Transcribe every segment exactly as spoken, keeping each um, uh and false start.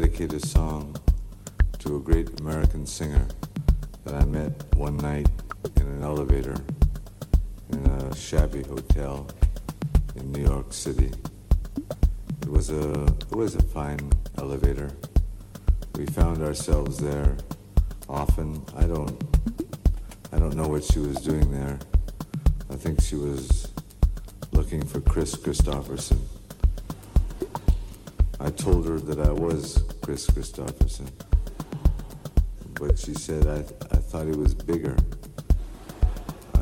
dedicate a song to a great American singer that I met one night in an elevator in a shabby hotel in New York City. It was a it was a fine elevator. We found ourselves there often. I don't I don't know what she was doing there. I think she was looking for Kris Kristofferson. I told her that I was Kris Kristofferson, but she said I th- I thought he was bigger.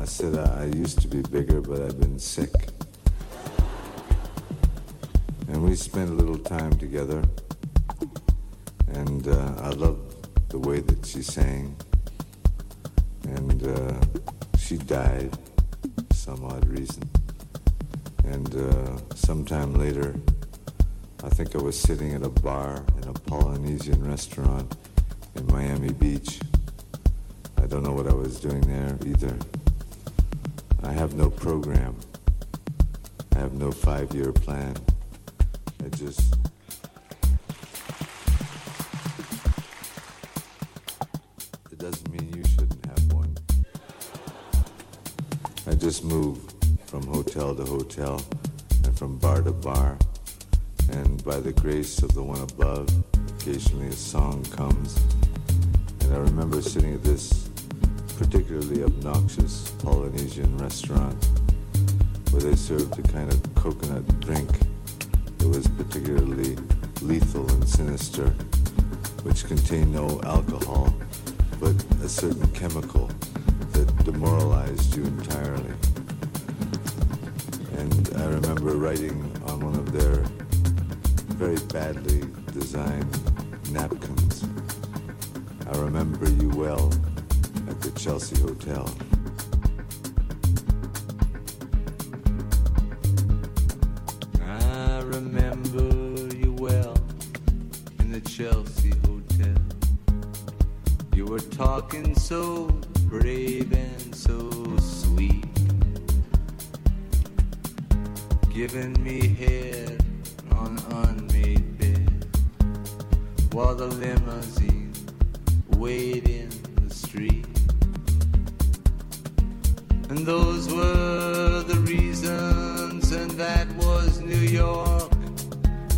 I said I, I used to be bigger, but I've been sick. And we spent a little time together, and uh, I loved the way that she sang, and uh, she died for some odd reason. And uh, sometime later, I think I was sitting at a bar in a Polynesian restaurant in Miami Beach. I don't know what I was doing there either. I have no program. I have no five-year plan. I just... It doesn't mean you shouldn't have one. I just move from hotel to hotel and from bar to bar. And by the grace of the one above, occasionally a song comes. And I remember sitting at this particularly obnoxious Polynesian restaurant where they served a kind of coconut drink. It was particularly lethal and sinister, which contained no alcohol, but a certain chemical that demoralized you entirely. And I remember writing on one of their very badly designed napkins, "I remember you well at the Chelsea Hotel." Chelsea Hotel. You were talking so brave and so sweet, giving me hair on unmade bed, while the limousine weighed in the street. And those were the reasons, and that was New York.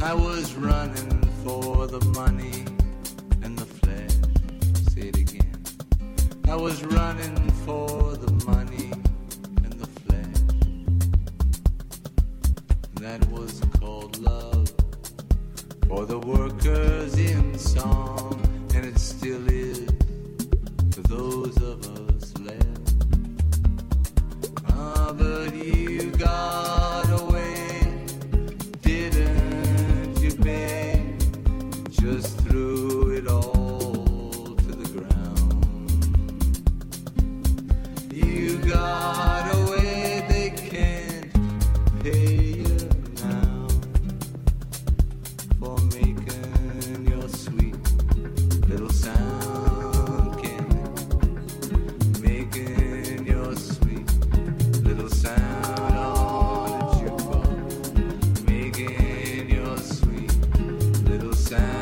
I was running for the money and the flesh. Say it again. I was running for the money and the flesh. That was called love for the workers in song, and it still is for those of us left. Ah, but you got away, didn't you, babe? Just threw it all to the ground. You got away, they can't pay you now for making your sweet little sound, can they? Making your sweet little sound on a jukebox, making your sweet little sound.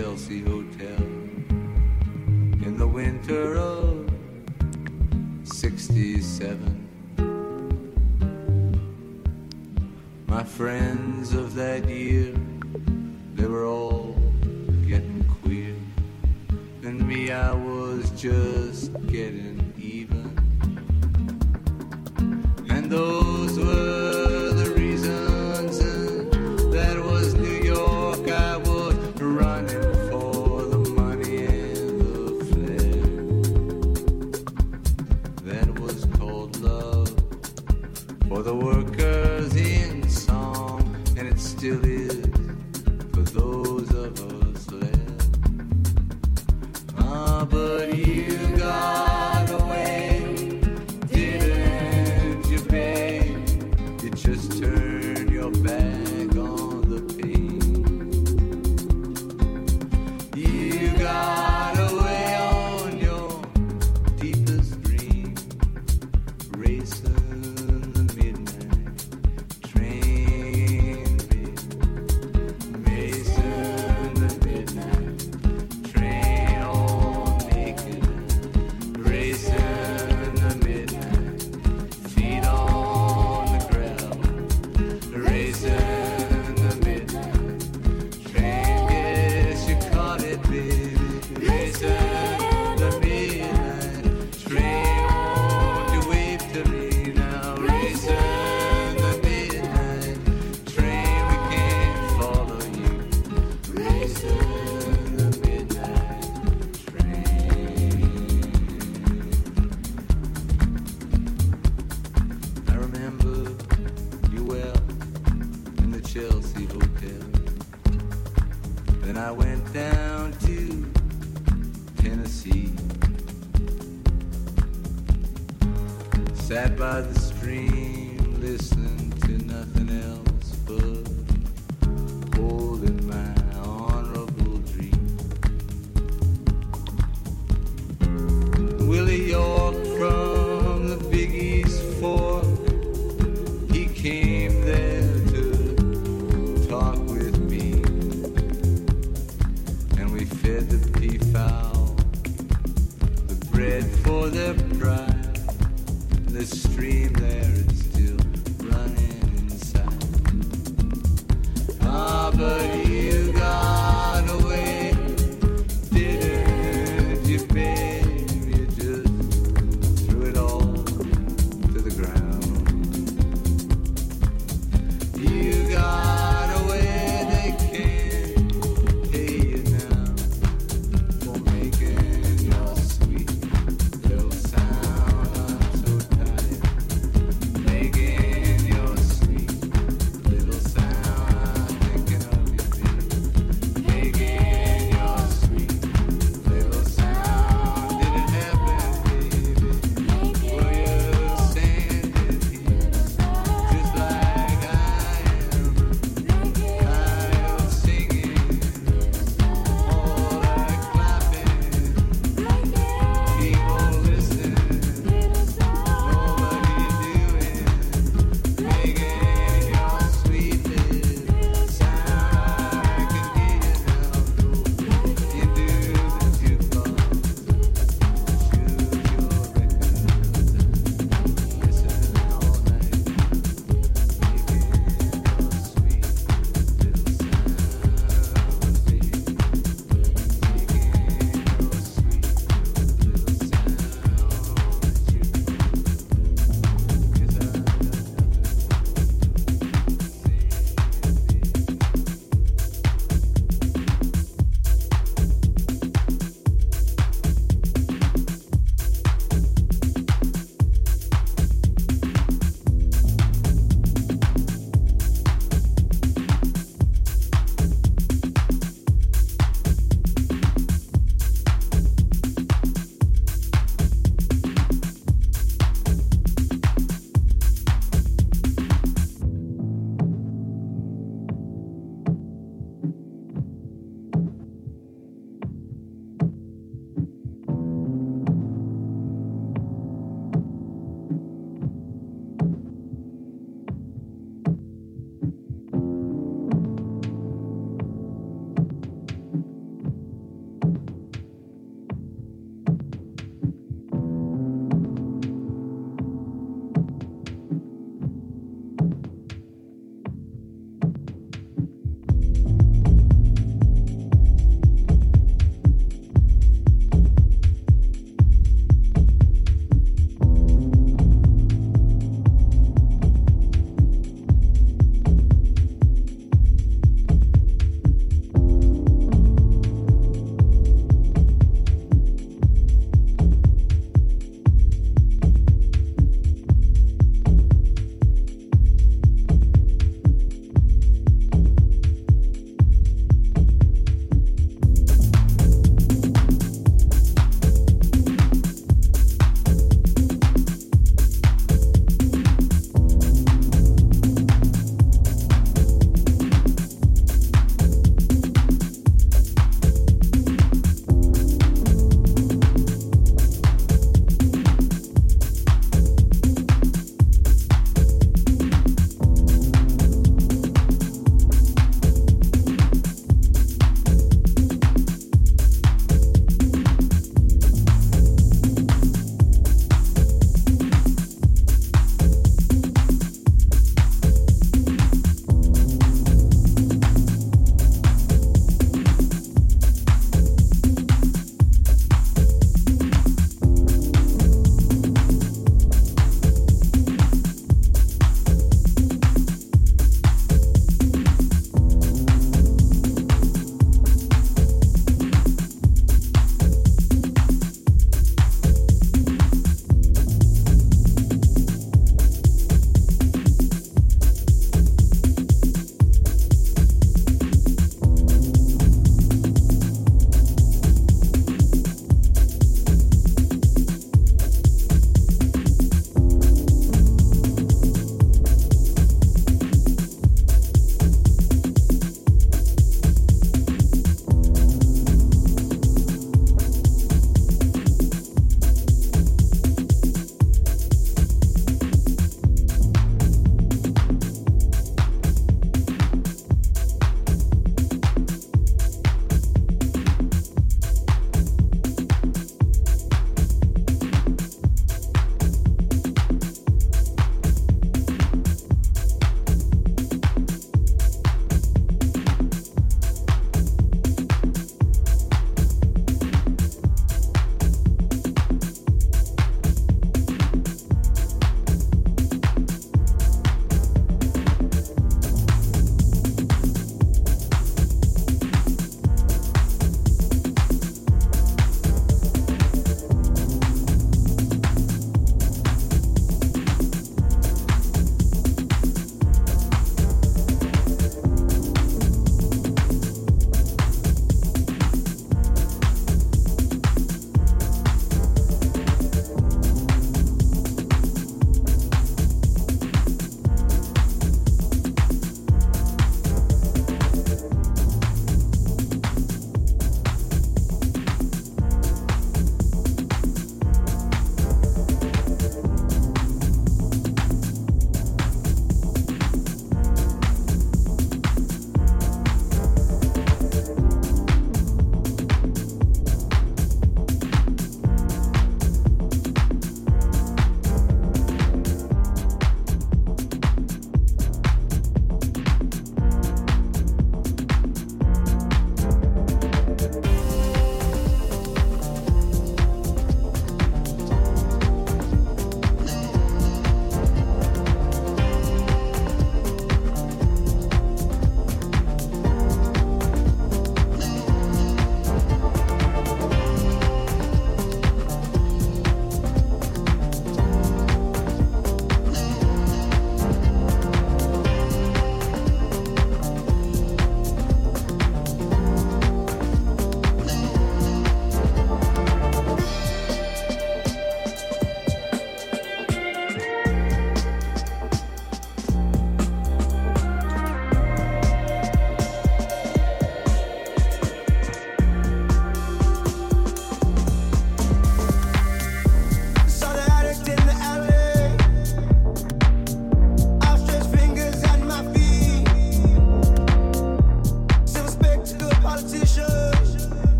Chelsea Hotel in the winter of sixty-seven. My friends of that year, they were all getting queer, and me, I was just getting even. And those were the reasons, and that was New York. I was running for the workers in song, and it still is for those went down to Tennessee, sat by the stream, listening to nothing else but holding my honorable dream. Willie York from the Big East Fork, he came there to talk with me, and we fed the peafowl, the bread for their pride. The stream there is still running inside. Ah, but you got away, didn't you, babe? You just threw it all to the ground. You got away, they can't pay you now for making your sweet little sound. Making your sweet little sound, thinking of you.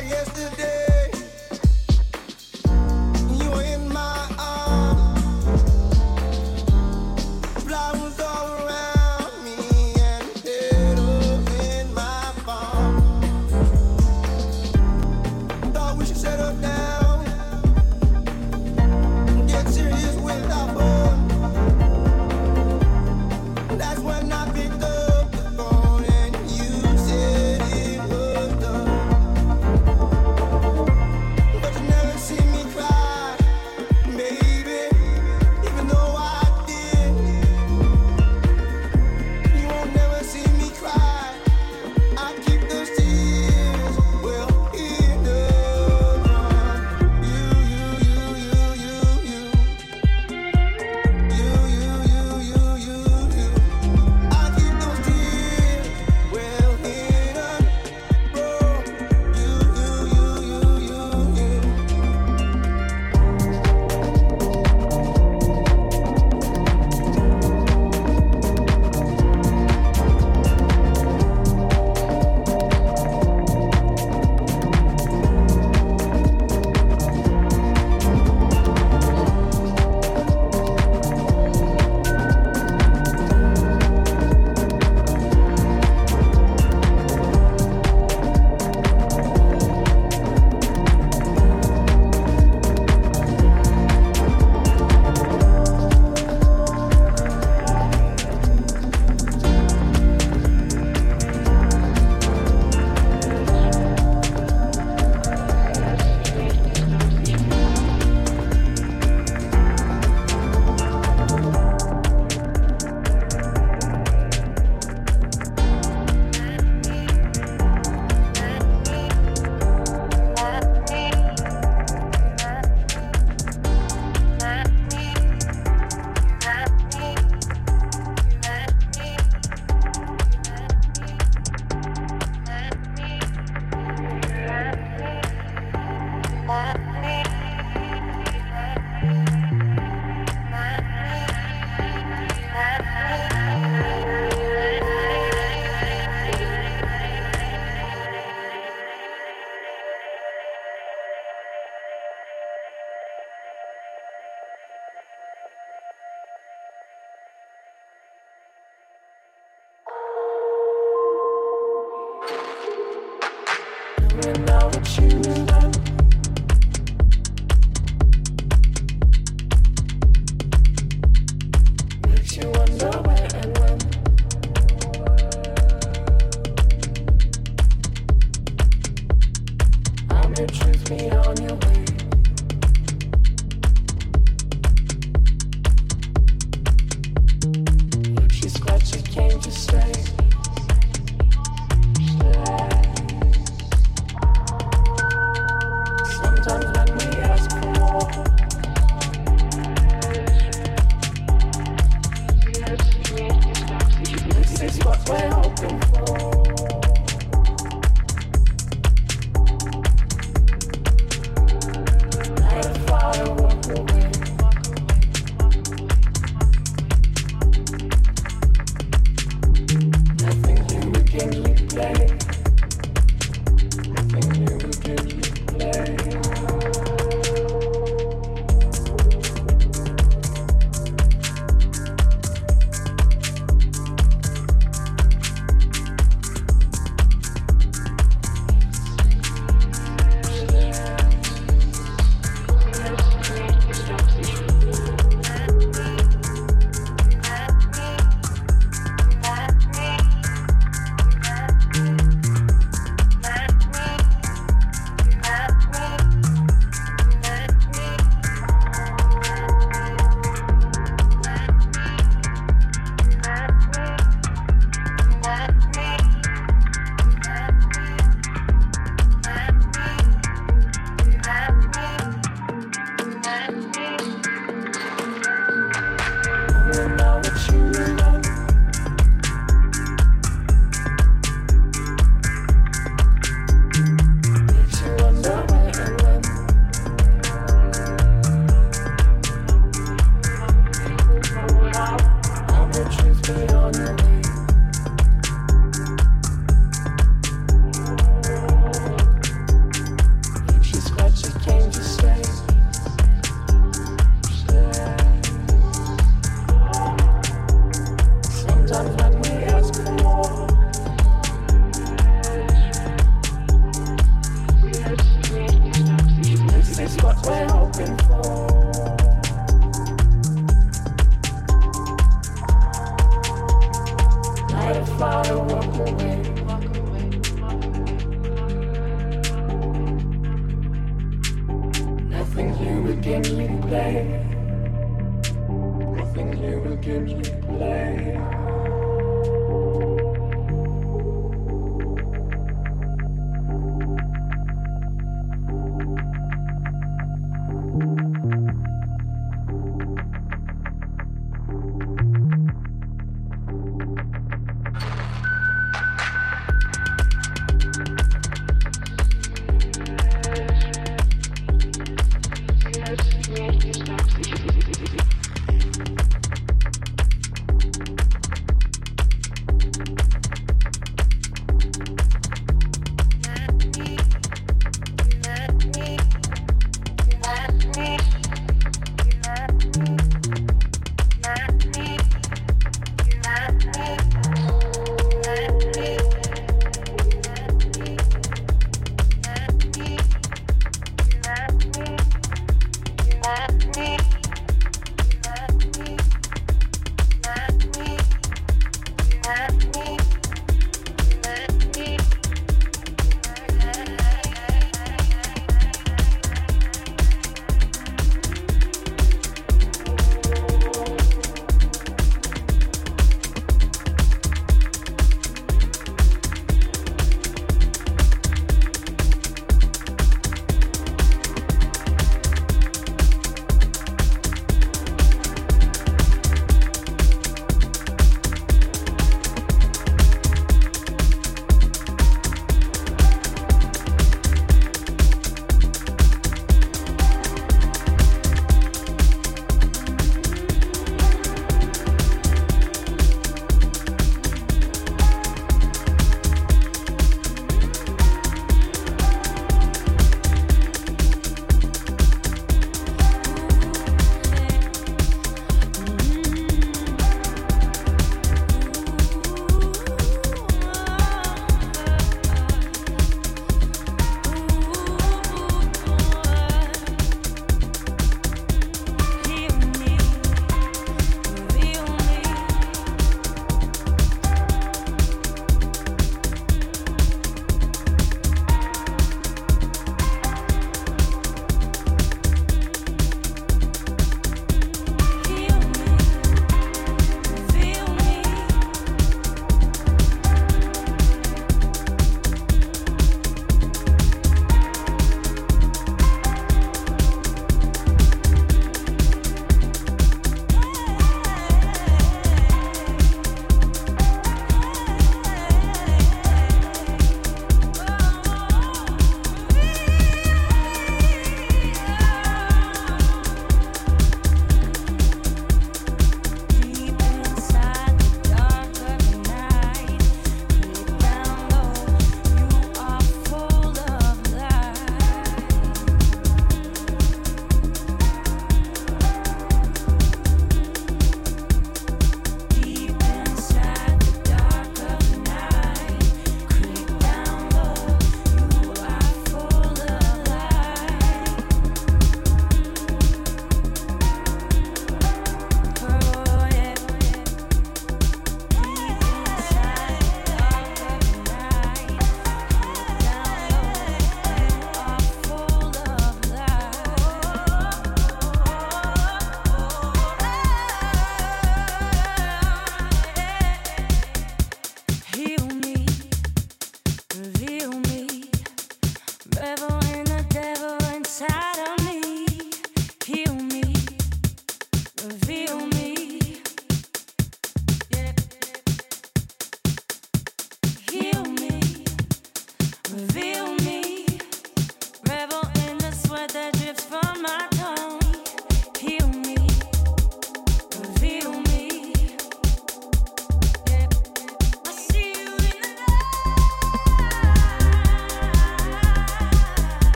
Thank you.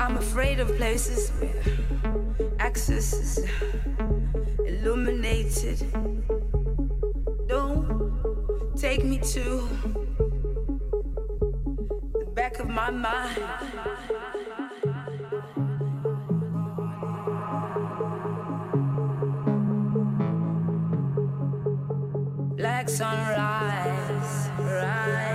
I'm afraid of places where access is illuminated. Don't take me to the back of my mind. Black sunrise, rise.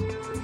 We'll be right back.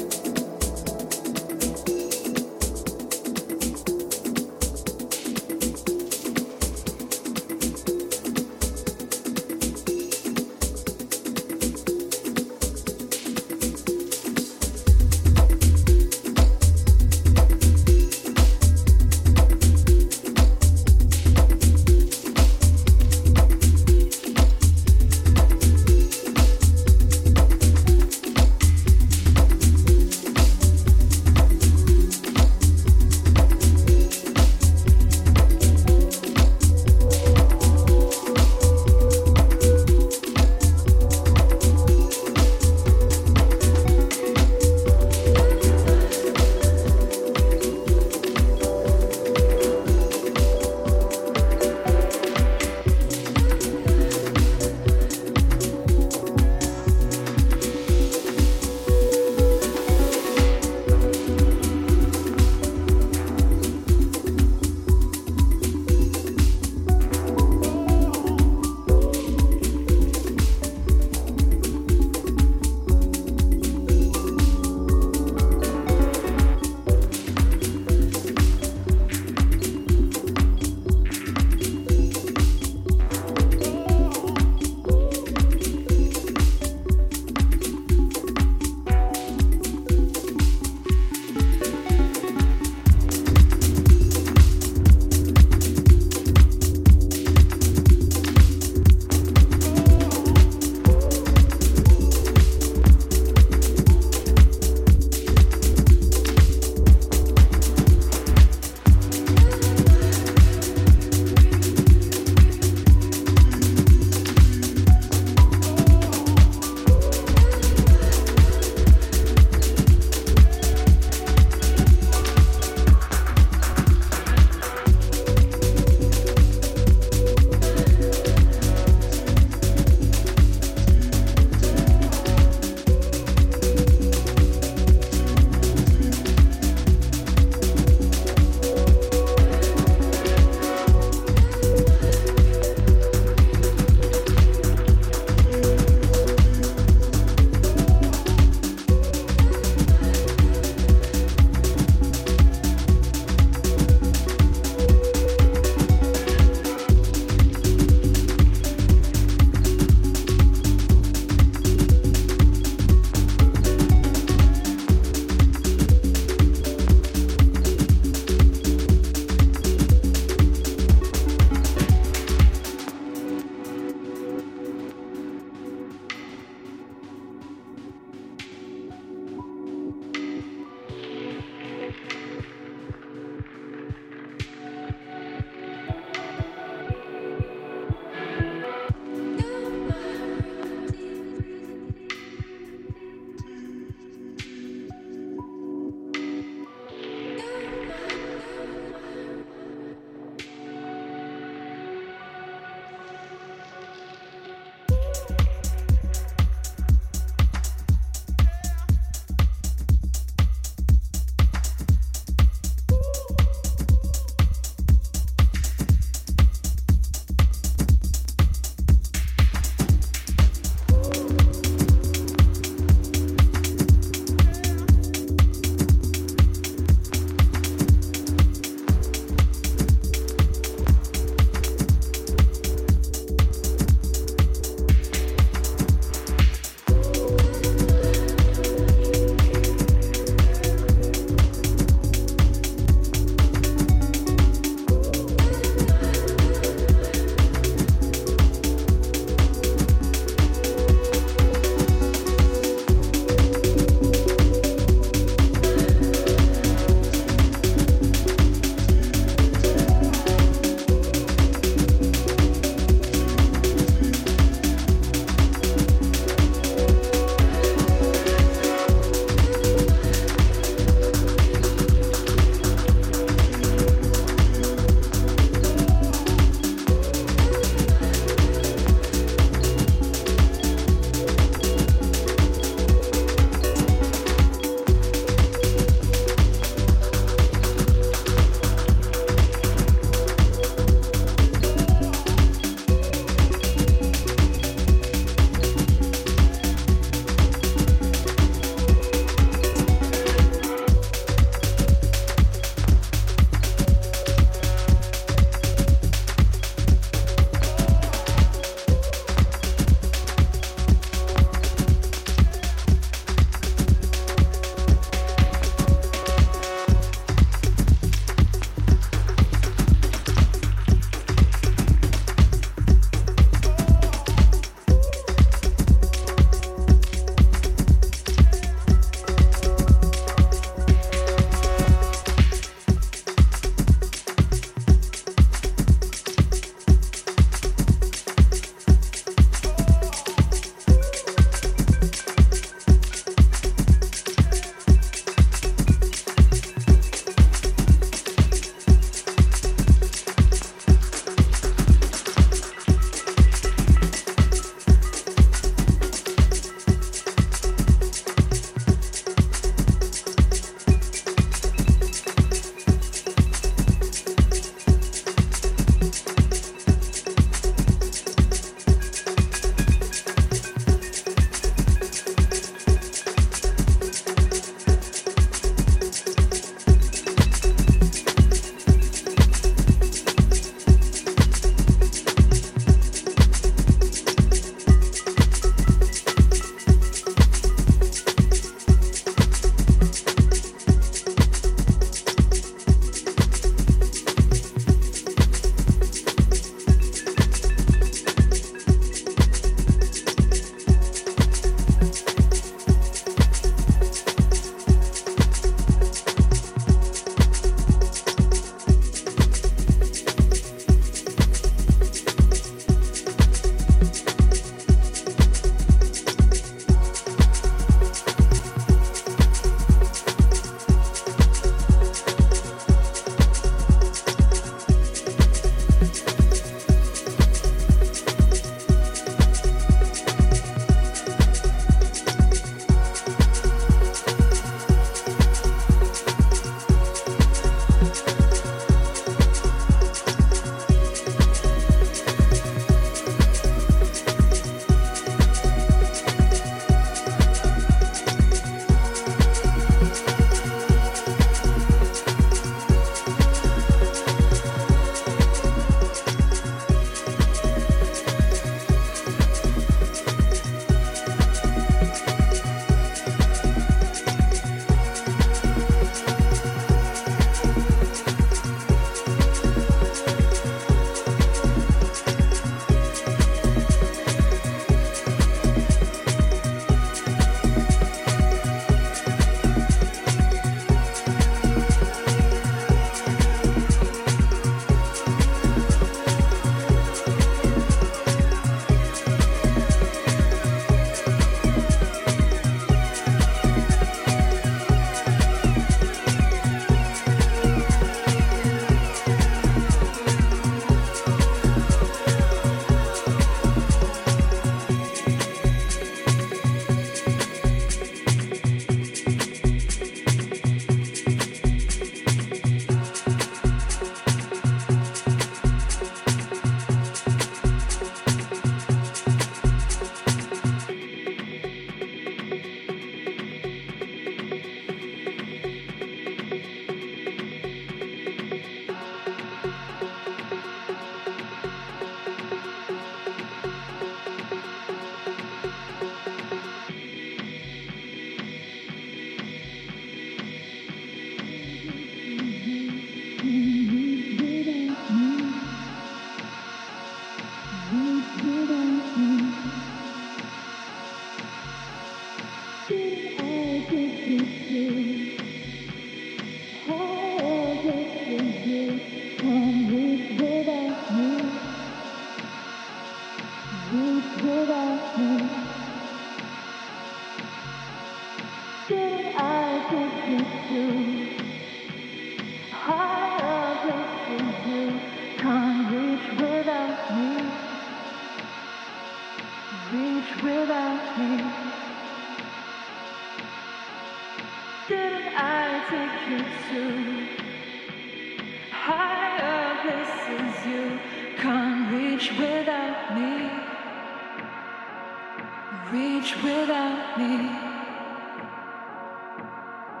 Without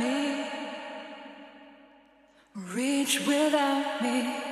me, reach without me.